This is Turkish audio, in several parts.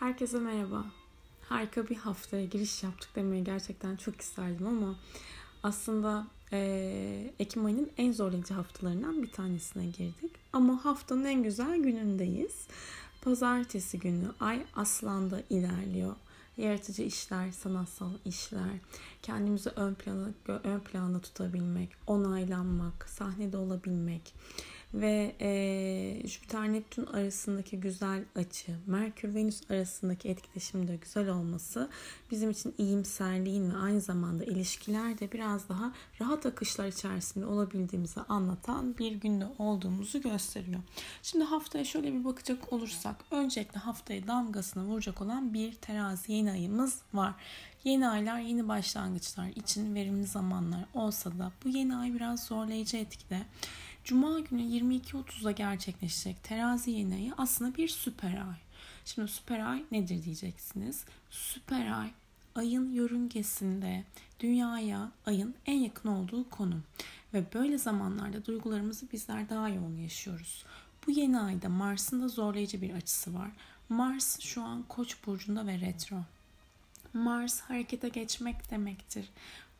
Herkese merhaba. Harika bir haftaya giriş yaptık demeyi gerçekten çok isterdim ama aslında Ekim ayının en zorlayıcı haftalarından bir tanesine girdik. Ama haftanın en güzel günündeyiz. Pazartesi günü Ay Aslan'da ilerliyor. Yaratıcı işler, sanatsal işler, kendimizi ön planda tutabilmek, onaylanmak, sahnede olabilmek ve Jüpiter Neptün arasındaki güzel açı, Merkür Venüs arasındaki etkileşimde güzel olması bizim için iyimserliğin ve aynı zamanda ilişkilerde biraz daha rahat akışlar içerisinde olabildiğimizi anlatan bir günde olduğumuzu gösteriyor. Şimdi haftaya şöyle bir bakacak olursak, öncelikle haftaya damgasına vuracak olan bir Terazi yeni ayımız var. Yeni aylar yeni başlangıçlar için verimli zamanlar olsa da bu yeni ay biraz zorlayıcı etkide. Cuma günü 22.30'da gerçekleşecek Terazi yeni ayı aslında bir süper ay. Şimdi süper ay nedir diyeceksiniz. Süper ay, ayın yörüngesinde dünyaya ayın en yakın olduğu konum. Ve böyle zamanlarda duygularımızı bizler daha yoğun yaşıyoruz. Bu yeni ayda Mars'ın da zorlayıcı bir açısı var. Mars şu an Koç burcunda ve retro. Mars harekete geçmek demektir.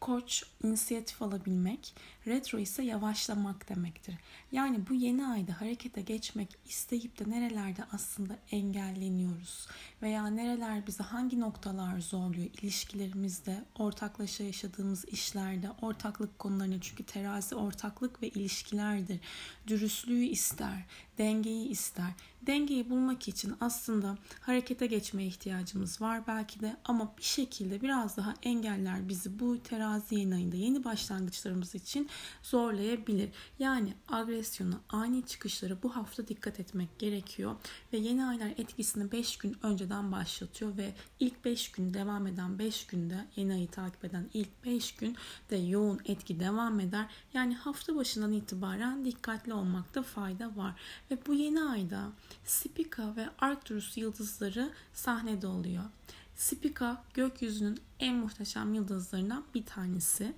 Koç inisiyatif alabilmek, retro ise yavaşlamak demektir. Yani bu yeni ayda harekete geçmek isteyip de nerelerde aslında engelleniyoruz veya nereler bizi hangi noktalar zorluyor ilişkilerimizde, ortaklaşa yaşadığımız işlerde, ortaklık konularında, çünkü Terazi ortaklık ve ilişkilerdir. Dürüstlüğü ister, dengeyi ister. Dengeyi bulmak için aslında harekete geçmeye ihtiyacımız var belki de ama bir şekilde biraz daha engeller bizi bu Terazi yeni ayında yeni başlangıçlarımız için zorlayabilir. Yani agresyona, ani çıkışlara bu hafta dikkat etmek gerekiyor ve yeni aylar etkisini 5 gün önceden başlatıyor ve ilk 5 gün devam eden 5 günde, yeni ayı takip eden ilk 5 günde yoğun etki devam eder. Yani hafta başından itibaren dikkatli olmakta fayda var ve bu yeni ayda Spica ve Arcturus yıldızları sahnede oluyor. Spica gökyüzünün en muhteşem yıldızlarından bir tanesi.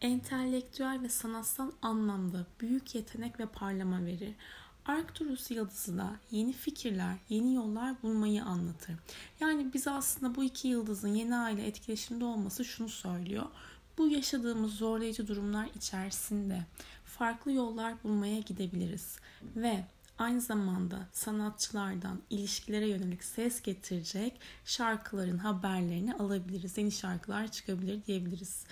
Entelektüel ve sanatsal anlamda büyük yetenek ve parlama verir. Arcturus yıldızı da yeni fikirler, yeni yollar bulmayı anlatır. Yani bize aslında bu iki yıldızın yeni ay ile etkileşimde olması şunu söylüyor. Bu yaşadığımız zorlayıcı durumlar içerisinde farklı yollar bulmaya gidebiliriz ve aynı zamanda sanatçılardan ilişkilere yönelik ses getirecek şarkıların haberlerini alabiliriz. Yeni şarkılar çıkabilir diyebiliriz.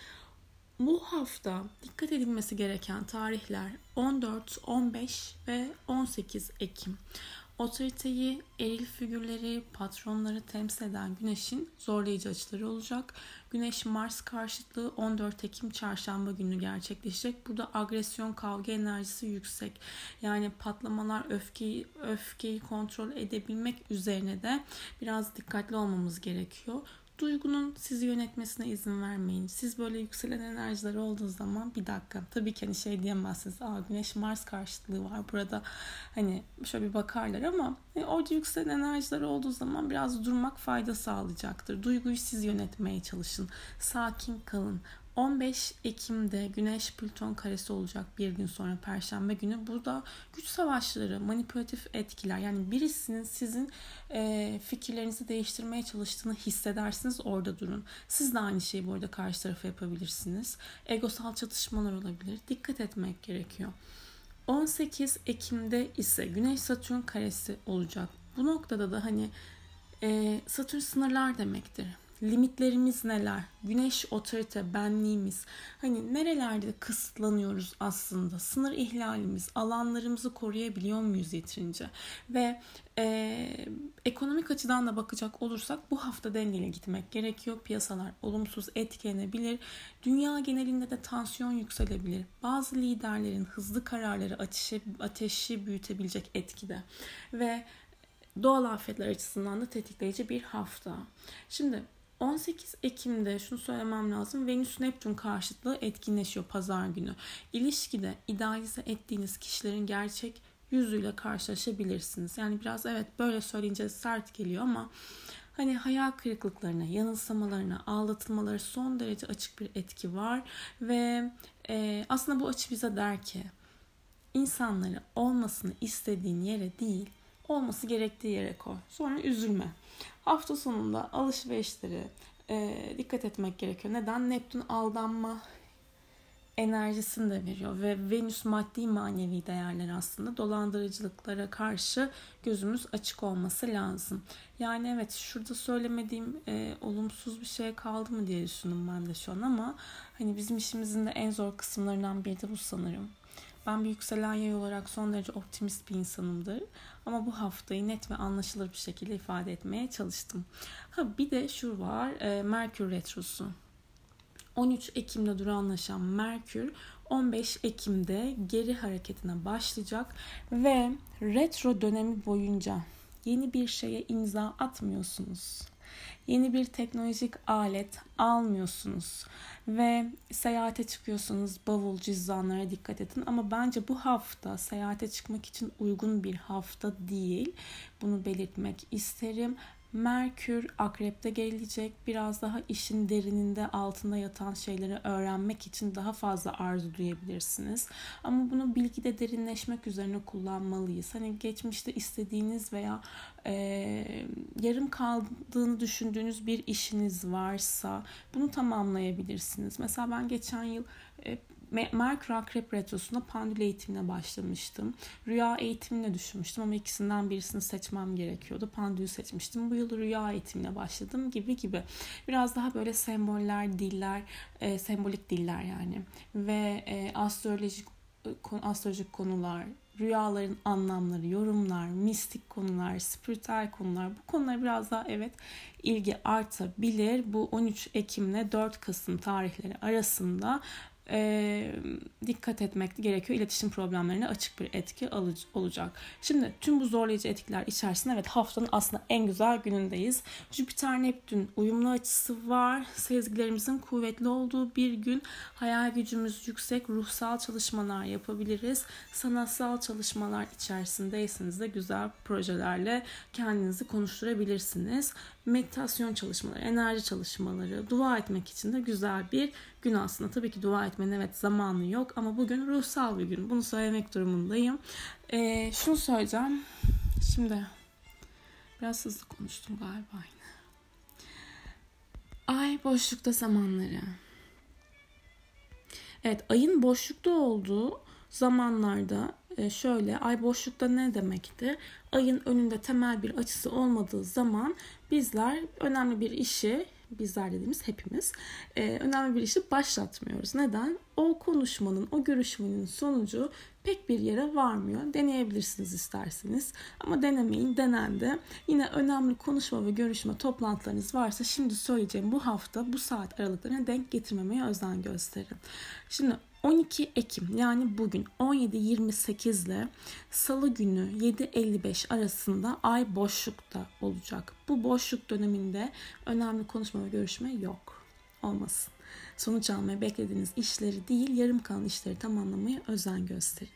Bu hafta dikkat edilmesi gereken tarihler 14, 15 ve 18 Ekim. Otoriteyi, eril figürleri, patronları temsil eden Güneş'in zorlayıcı açıları olacak. Güneş Mars karşıtlığı 14 Ekim çarşamba günü gerçekleşecek. Burada agresyon, kavga enerjisi yüksek. Yani patlamalar, öfkeyi kontrol edebilmek üzerine de biraz dikkatli olmamız gerekiyor. Duygunun sizi yönetmesine izin vermeyin. Siz böyle yükselen enerjiler olduğu zaman bir dakika. Tabii ki diyemezsiniz. Güneş Mars karşıtlığı var. Burada şöyle bir bakarlar ama orada yükselen enerjiler olduğu zaman biraz durmak fayda sağlayacaktır. Duyguyu siz yönetmeye çalışın. Sakin kalın. 15 Ekim'de Güneş Plüton karesi olacak bir gün sonra Perşembe günü. Burada güç savaşları, manipülatif etkiler, yani birisinin sizin fikirlerinizi değiştirmeye çalıştığını hissedersiniz, orada durun. Siz de aynı şeyi bu arada karşı tarafa yapabilirsiniz. Egosal çatışmalar olabilir. Dikkat etmek gerekiyor. 18 Ekim'de ise Güneş Satürn karesi olacak. Bu noktada da Satürn sınırlar demektir. Limitlerimiz neler? Güneş otorite, benliğimiz. Nerelerde kısıtlanıyoruz aslında? Sınır ihlalimiz, alanlarımızı koruyabiliyor muyuz yeterince? Ve ekonomik açıdan da bakacak olursak bu hafta dengeli gitmek gerekiyor. Piyasalar olumsuz etkilenebilir. Dünya genelinde de tansiyon yükselebilir. Bazı liderlerin hızlı kararları ateşi büyütebilecek etkide. Ve doğal afetler açısından da tetikleyici bir hafta. Şimdi 18 Ekim'de şunu söylemem lazım. Venüs Neptün karşıtlığı etkinleşiyor pazar günü. İlişkide idealize ettiğiniz kişilerin gerçek yüzüyle karşılaşabilirsiniz. Yani biraz evet böyle söyleyince sert geliyor ama hayal kırıklıklarına, yanılsamalarına, aldatılmalara son derece açık bir etki var. Ve aslında bu açı bize der ki insanları olmasını istediğin yere değil, olması gerektiği yere koy. Sonra üzülme. Hafta sonunda alışverişleri dikkat etmek gerekiyor. Neden? Neptün aldanma enerjisini de veriyor ve Venüs maddi manevi değerler aslında. Dolandırıcılıklara karşı gözümüz açık olması lazım. Yani evet, şurada söylemediğim olumsuz bir şey kaldı mı diye düşündüm ben de şu an, ama hani bizim işimizin de en zor kısımlarından biri de bu sanırım. Ben bir yükselen yay olarak son derece optimist bir insanımdır. Ama bu haftayı net ve anlaşılır bir şekilde ifade etmeye çalıştım. Bir de şu var, Merkür Retrosu. 13 Ekim'de duranlaşan Merkür 15 Ekim'de geri hareketine başlayacak ve retro dönemi boyunca yeni bir şeye imza atmıyorsunuz. Yeni bir teknolojik alet almıyorsunuz ve seyahate çıkıyorsunuz. Bavul, cüzdanlara dikkat edin, ama bence bu hafta seyahate çıkmak için uygun bir hafta değil. Bunu belirtmek isterim. Merkür Akrep'te gelecek. Biraz daha işin derininde, altında yatan şeyleri öğrenmek için daha fazla arzu duyabilirsiniz. Ama bunu bilgide derinleşmek üzerine kullanmalıyız. Hani geçmişte istediğiniz veya yarım kaldığını düşündüğünüz bir işiniz varsa bunu tamamlayabilirsiniz. Mesela ben geçen yıl Merkür Akrep Retrosu'nda pandül eğitimine başlamıştım. Rüya eğitimine düşünmüştüm ama ikisinden birisini seçmem gerekiyordu. Pandülü seçmiştim. Bu yıl rüya eğitimine başladım gibi. Biraz daha böyle semboller, diller, sembolik diller yani. Ve astrolojik konular, rüyaların anlamları, yorumlar, mistik konular, spiritüel konular, bu konulara biraz daha evet ilgi artabilir. Bu 13 Ekim ile 4 Kasım tarihleri arasında dikkat etmek gerekiyor. İletişim problemlerine açık bir etki olacak. Şimdi tüm bu zorlayıcı etkiler içerisinde evet, haftanın aslında en güzel günündeyiz. Jüpiter Neptün uyumlu açısı var. Sezgilerimizin kuvvetli olduğu bir gün. Hayal gücümüz yüksek. Ruhsal çalışmalar yapabiliriz. Sanatsal çalışmalar içerisindeyseniz de güzel projelerle kendinizi konuşturabilirsiniz. Meditasyon çalışmaları, enerji çalışmaları, dua etmek için de güzel bir gün aslında. Tabii ki dua etmenin evet zamanı yok ama bugün ruhsal bir gün. Bunu söylemek durumundayım. Şunu söyleyeceğim. Şimdi biraz hızlı konuştum galiba yine. Ay boşlukta zamanları. Evet, ayın boşlukta olduğu zamanlarda şöyle, ay boşlukta ne demekti? Ayın önünde temel bir açısı olmadığı zaman bizler önemli bir işi, bizler dediğimiz hepimiz, önemli bir işi başlatmıyoruz. Neden? O konuşmanın, o görüşmenin sonucu pek bir yere varmıyor. Deneyebilirsiniz isterseniz. Ama denemeyin, denen de. Yine önemli konuşma ve görüşme toplantılarınız varsa şimdi söyleyeceğim bu hafta bu saat aralıklarına denk getirmemeye özen gösterin. Şimdi 12 Ekim yani bugün 17.28 ile Salı günü 7.55 arasında ay boşlukta olacak. Bu boşluk döneminde önemli konuşma ve görüşme yok. Olmasın. Sonuç almayı beklediğiniz işleri değil, yarım kalan işleri tamamlamaya özen gösterin.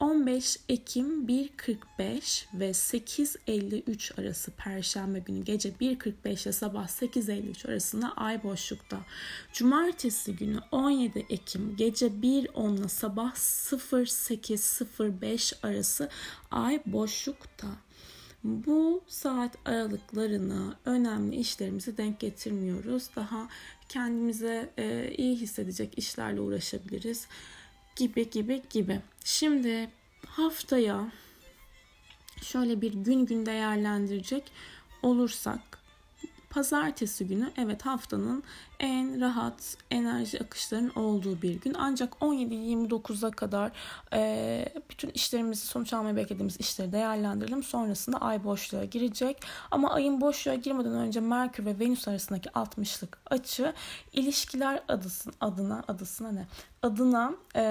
15 Ekim 1.45 ve 8.53 arası Perşembe günü gece 1.45 ile sabah 8.53 arasında ay boşlukta. Cumartesi günü 17 Ekim gece 1.10 ile sabah 08.05 arası ay boşlukta. Bu saat aralıklarına önemli işlerimizi denk getirmiyoruz. Daha kendimize iyi hissedecek işlerle uğraşabiliriz. Gibi. Şimdi haftaya şöyle bir gün değerlendirecek olursak, pazartesi günü evet haftanın en rahat enerji akışlarının olduğu bir gün. Ancak 17-29'a kadar bütün işlerimizi, sonuç almayı beklediğimiz işleri değerlendirelim. Sonrasında ay boşluğa girecek. Ama ayın boşluğa girmeden önce Merkür ve Venüs arasındaki 60'lık açı ilişkiler adına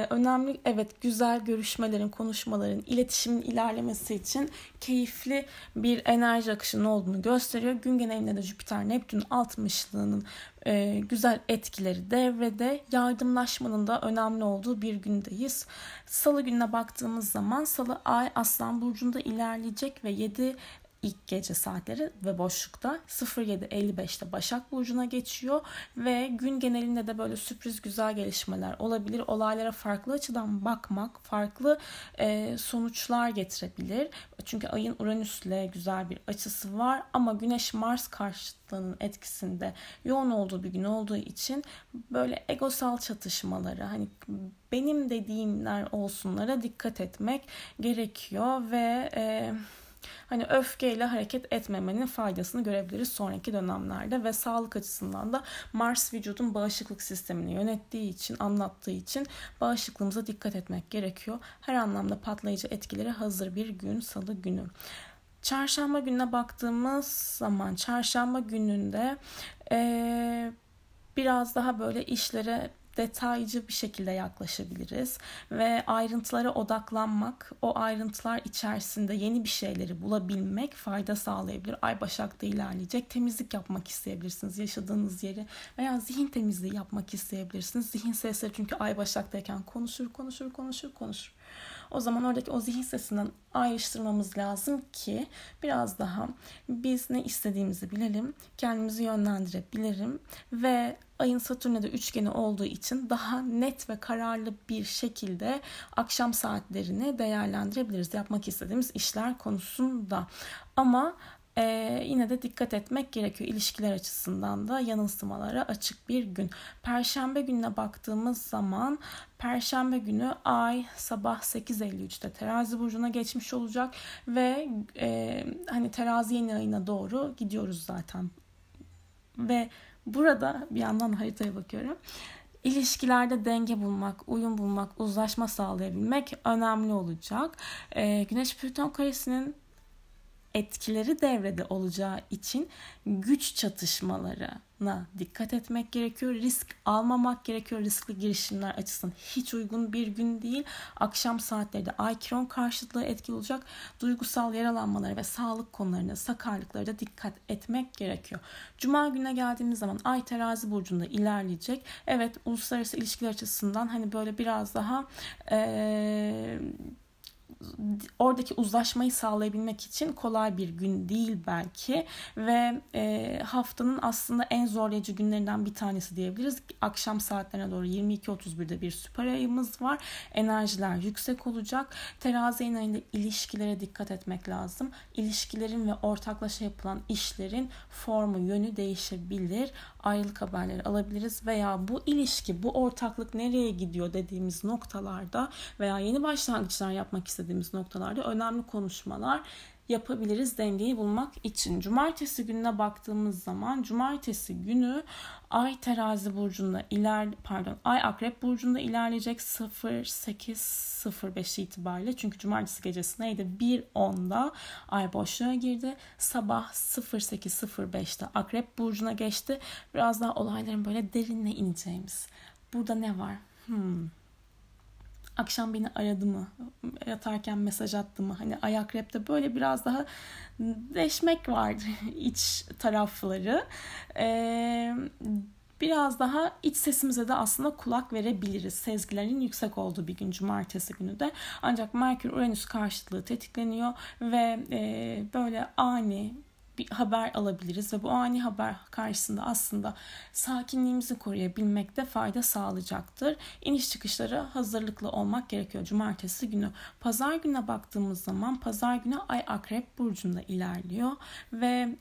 önemli, evet güzel görüşmelerin, konuşmaların, iletişimin ilerlemesi için keyifli bir enerji akışının olduğunu gösteriyor. Gün genelinde de Jüpiter Neptün 60'lığının güzel etkileri devrede, yardımlaşmanın da önemli olduğu bir gündeyiz. Salı gününe baktığımız zaman Salı ay Aslan burcunda ilerleyecek ve 7 ilk gece saatleri ve boşlukta 07:55'te Başak Burcu'na geçiyor ve gün genelinde de böyle sürpriz güzel gelişmeler olabilir. Olaylara farklı açıdan bakmak farklı sonuçlar getirebilir. Çünkü ayın Uranüs'le güzel bir açısı var ama Güneş Mars karşıtlığının etkisinde yoğun olduğu bir gün olduğu için böyle egosal çatışmaları, hani benim dediğimler olsunlara dikkat etmek gerekiyor ve hani öfkeyle hareket etmemenin faydasını görebiliriz sonraki dönemlerde. Ve sağlık açısından da Mars vücudun bağışıklık sistemini yönettiği için, anlattığı için bağışıklığımıza dikkat etmek gerekiyor. Her anlamda patlayıcı etkilere hazır bir gün, salı günü. Çarşamba gününe baktığımız zaman çarşamba gününde biraz daha böyle işlere detaycı bir şekilde yaklaşabiliriz ve ayrıntılara odaklanmak, o ayrıntılar içerisinde yeni bir şeyleri bulabilmek fayda sağlayabilir. Ay Başak'ta ilerleyecek. Temizlik yapmak isteyebilirsiniz yaşadığınız yeri veya zihin temizliği yapmak isteyebilirsiniz. Zihin sesleri, çünkü Ay Başak'tayken konuşur. O zaman oradaki o zihin sesinden ayrıştırmamız lazım ki biraz daha biz ne istediğimizi bilelim, kendimizi yönlendirebilirim ve ayın Satürn'e de üçgeni olduğu için daha net ve kararlı bir şekilde akşam saatlerini değerlendirebiliriz yapmak istediğimiz işler konusunda. Ama yine de dikkat etmek gerekiyor. İlişkiler açısından da yanılsamalara açık bir gün. Perşembe gününe baktığımız zaman Perşembe günü ay sabah 8:53'te Terazi burcuna geçmiş olacak ve hani Terazi yeni ayına doğru gidiyoruz zaten. Ve burada bir yandan haritaya bakıyorum. İlişkilerde denge bulmak, uyum bulmak, uzlaşma sağlayabilmek önemli olacak. Güneş Plüton karesinin etkileri devrede olacağı için güç çatışmalarına dikkat etmek gerekiyor. Risk almamak gerekiyor. Riskli girişimler açısından hiç uygun bir gün değil. Akşam saatlerde Ay Chiron karşıtlığı etkili olacak. Duygusal yaralanmalara ve sağlık konularına, sakarlıklara da dikkat etmek gerekiyor. Cuma gününe geldiğimiz zaman Ay Terazi burcunda ilerleyecek. Evet, uluslararası ilişkiler açısından hani böyle biraz daha oradaki uzlaşmayı sağlayabilmek için kolay bir gün değil belki ve haftanın aslında en zorlayıcı günlerinden bir tanesi diyebiliriz. Akşam saatlerine doğru 22:31'de bir süper ayımız var. Enerjiler yüksek olacak. Terazi ayında ilişkilere dikkat etmek lazım. İlişkilerin ve ortaklaşa yapılan işlerin formu, yönü değişebilir. Ayrılık haberleri alabiliriz veya bu ilişki, bu ortaklık nereye gidiyor dediğimiz noktalarda veya yeni başlangıçlar yapmak istediğimiz noktalarda önemli konuşmalar yapabiliriz dengeyi bulmak için. Cumartesi gününe baktığımız zaman cumartesi günü Ay Terazi burcunda Ay Akrep burcunda ilerleyecek 08:05 itibariyle. Çünkü cumartesi gecesi neydi? 1:10'da ay boşluğa girdi. Sabah 08:05'te Akrep burcuna geçti. Biraz daha olayların böyle derinine ineceğimiz. Burada ne var? Akşam beni aradı mı? Yatarken mesaj attı mı? Hani Ay Akrep'te böyle biraz daha deşmek vardır iç tarafları. Biraz daha iç sesimize de aslında kulak verebiliriz. Sezgilerin yüksek olduğu bir gün cumartesi günü de. Ancak Merkür Uranüs karşıtlığı tetikleniyor ve böyle ani bir haber alabiliriz ve bu ani haber karşısında aslında sakinliğimizi koruyabilmekte fayda sağlayacaktır. İniş çıkışlara hazırlıklı olmak gerekiyor cumartesi günü. Pazar gününe baktığımız zaman pazar günü Ay Akrep burcunda ilerliyor ve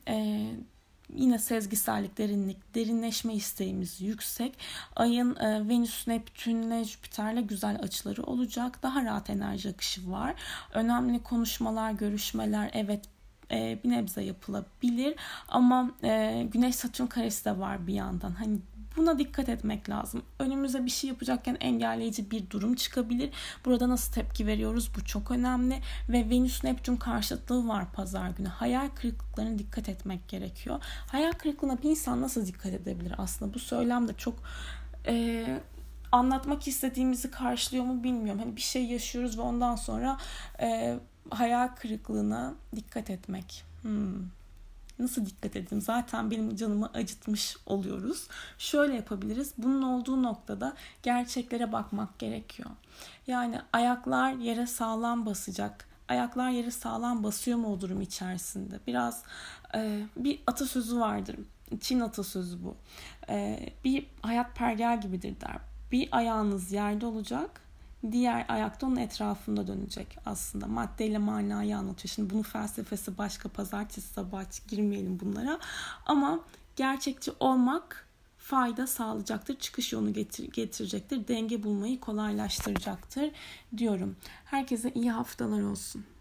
yine sezgisellik, derinlik, derinleşme isteğimiz yüksek. Ayın Venüs, Neptün'le, Jüpiter'le güzel açıları olacak. Daha rahat enerji akışı var. Önemli konuşmalar, görüşmeler, evet, bir nebze yapılabilir ama Güneş Satürn karesi de var bir yandan, hani buna dikkat etmek lazım. Önümüze bir şey yapacakken engelleyici bir durum çıkabilir. Burada nasıl tepki veriyoruz? Bu çok önemli. Ve Venüs Neptün karşıtlığı var pazar günü. Hayal kırıklıklarına dikkat etmek gerekiyor. Hayal kırıklığına bir insan nasıl dikkat edebilir aslında? Bu söylem de çok anlatmak istediğimizi karşılıyor mu bilmiyorum. Hani bir şey yaşıyoruz ve ondan sonra hayal kırıklığına dikkat etmek. Nasıl dikkat edeyim? Zaten benim canımı acıtmış oluyoruz. Şöyle yapabiliriz. Bunun olduğu noktada gerçeklere bakmak gerekiyor. Yani ayaklar yere sağlam basacak. ayaklar yere sağlam basıyor mu o durum içerisinde? Biraz bir atasözü vardır. Çin atasözü bu. Bir hayat pergel gibidir der. Bir ayağınız yerde olacak, diğer ayakta onun etrafında dönecek aslında. Maddeyle manayı anlatıyor. Şimdi bunun felsefesi başka, pazartesi sabah girmeyelim bunlara. Ama gerçekçi olmak fayda sağlayacaktır, çıkış yolunu getirecektir, denge bulmayı kolaylaştıracaktır diyorum. Herkese iyi haftalar olsun.